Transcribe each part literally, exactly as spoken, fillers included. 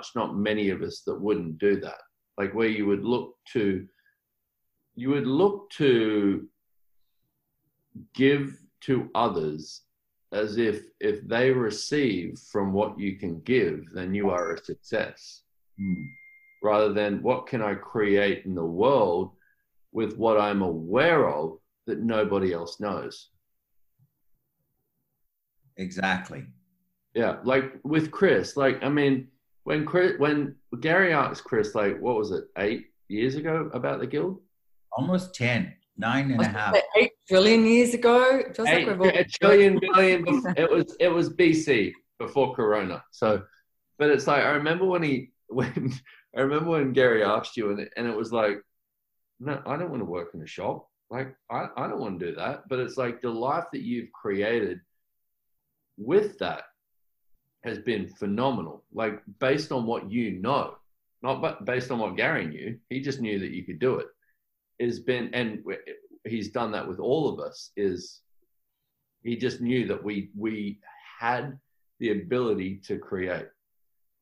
much, not many of us that wouldn't do that. Like where you would look to, you would look to give to others as if, if they receive from what you can give, then you are a success. Mm. Rather than what can I create in the world with what I'm aware of that nobody else knows. Exactly. Yeah, like with Chris, like, I mean, when Chris, when Gary asked Chris, like, what was it, eight years ago about the guild? Almost ten, nine and a half. Eight trillion years ago? It feels eight, like we've all- a trillion billion, it was, it was B C, before Corona. So, but it's like, I remember when he, when, I remember when Gary asked you and it, and it was like, no, I don't want to work in a shop. Like, I, I don't want to do that. But it's like the life that you've created with that has been phenomenal, like based on what you know, not but based on what Gary knew. He just knew that you could do it. It's been, and he's done that with all of us, is he just knew that we we had the ability to create.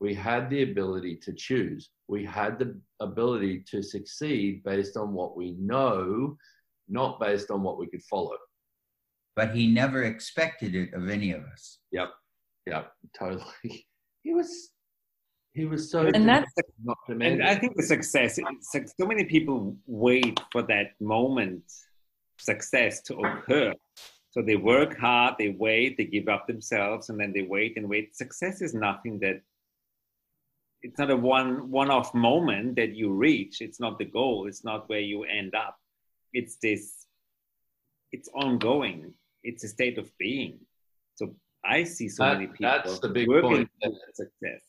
We had the ability to choose. We had the ability to succeed based on what we know, not based on what we could follow. But he never expected it of any of us. Yep. Yeah, totally. He was, he was so. And that's, not and I think the success. So many people wait for that moment, success to occur. So they work hard, they wait, they give up themselves, and then they wait and wait. Success is nothing that. It's not a one one-off moment that you reach. It's not the goal. It's not where you end up. It's this. It's ongoing. It's a state of being. So. I see so that, many people. That's the big point. Success.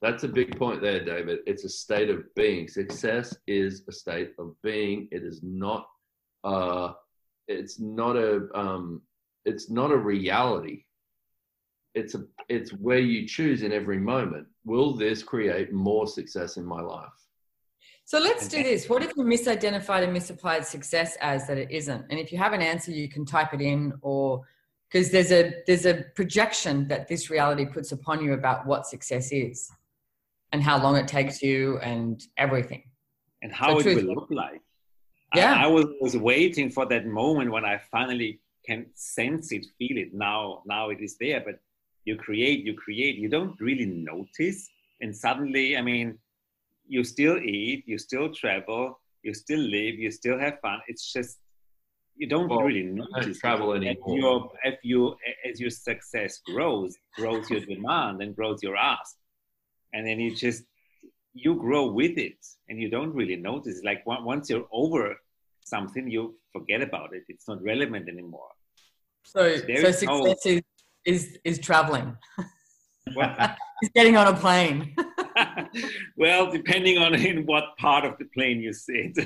That's a big point there, David. It's a state of being. Success is a state of being. It is not. Uh, it's not a. Um, it's not a reality. It's a. It's where you choose in every moment. Will this create more success in my life? So let's do this. What if you misidentified and misapplied success as that it isn't? And if you have an answer, you can type it in or. Because there's a there's a projection that this reality puts upon you about what success is and how long it takes you and everything. And how so it will look like. Yeah. I, I was, was waiting for that moment when I finally can sense it, feel it. Now, now it is there, but you create, you create, you don't really notice. And suddenly, I mean, you still eat, you still travel, you still live, you still have fun. It's just, you don't well, really notice travel anymore. If your, if you, as your success grows, grows your demand and grows your ask, and then you just you grow with it, and you don't really notice. Like once you're over something, you forget about it. It's not relevant anymore. So, so success no... is, is is traveling. It's getting on a plane. Well, depending on in what part of the plane you sit.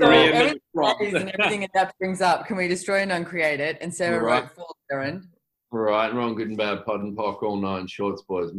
So everything, and everything that, that brings up, can we destroy and uncreate it? And Sarah right. wrote, Fall, Darren. Right and wrong, good and bad, pod and pock, all nine shorts, boys.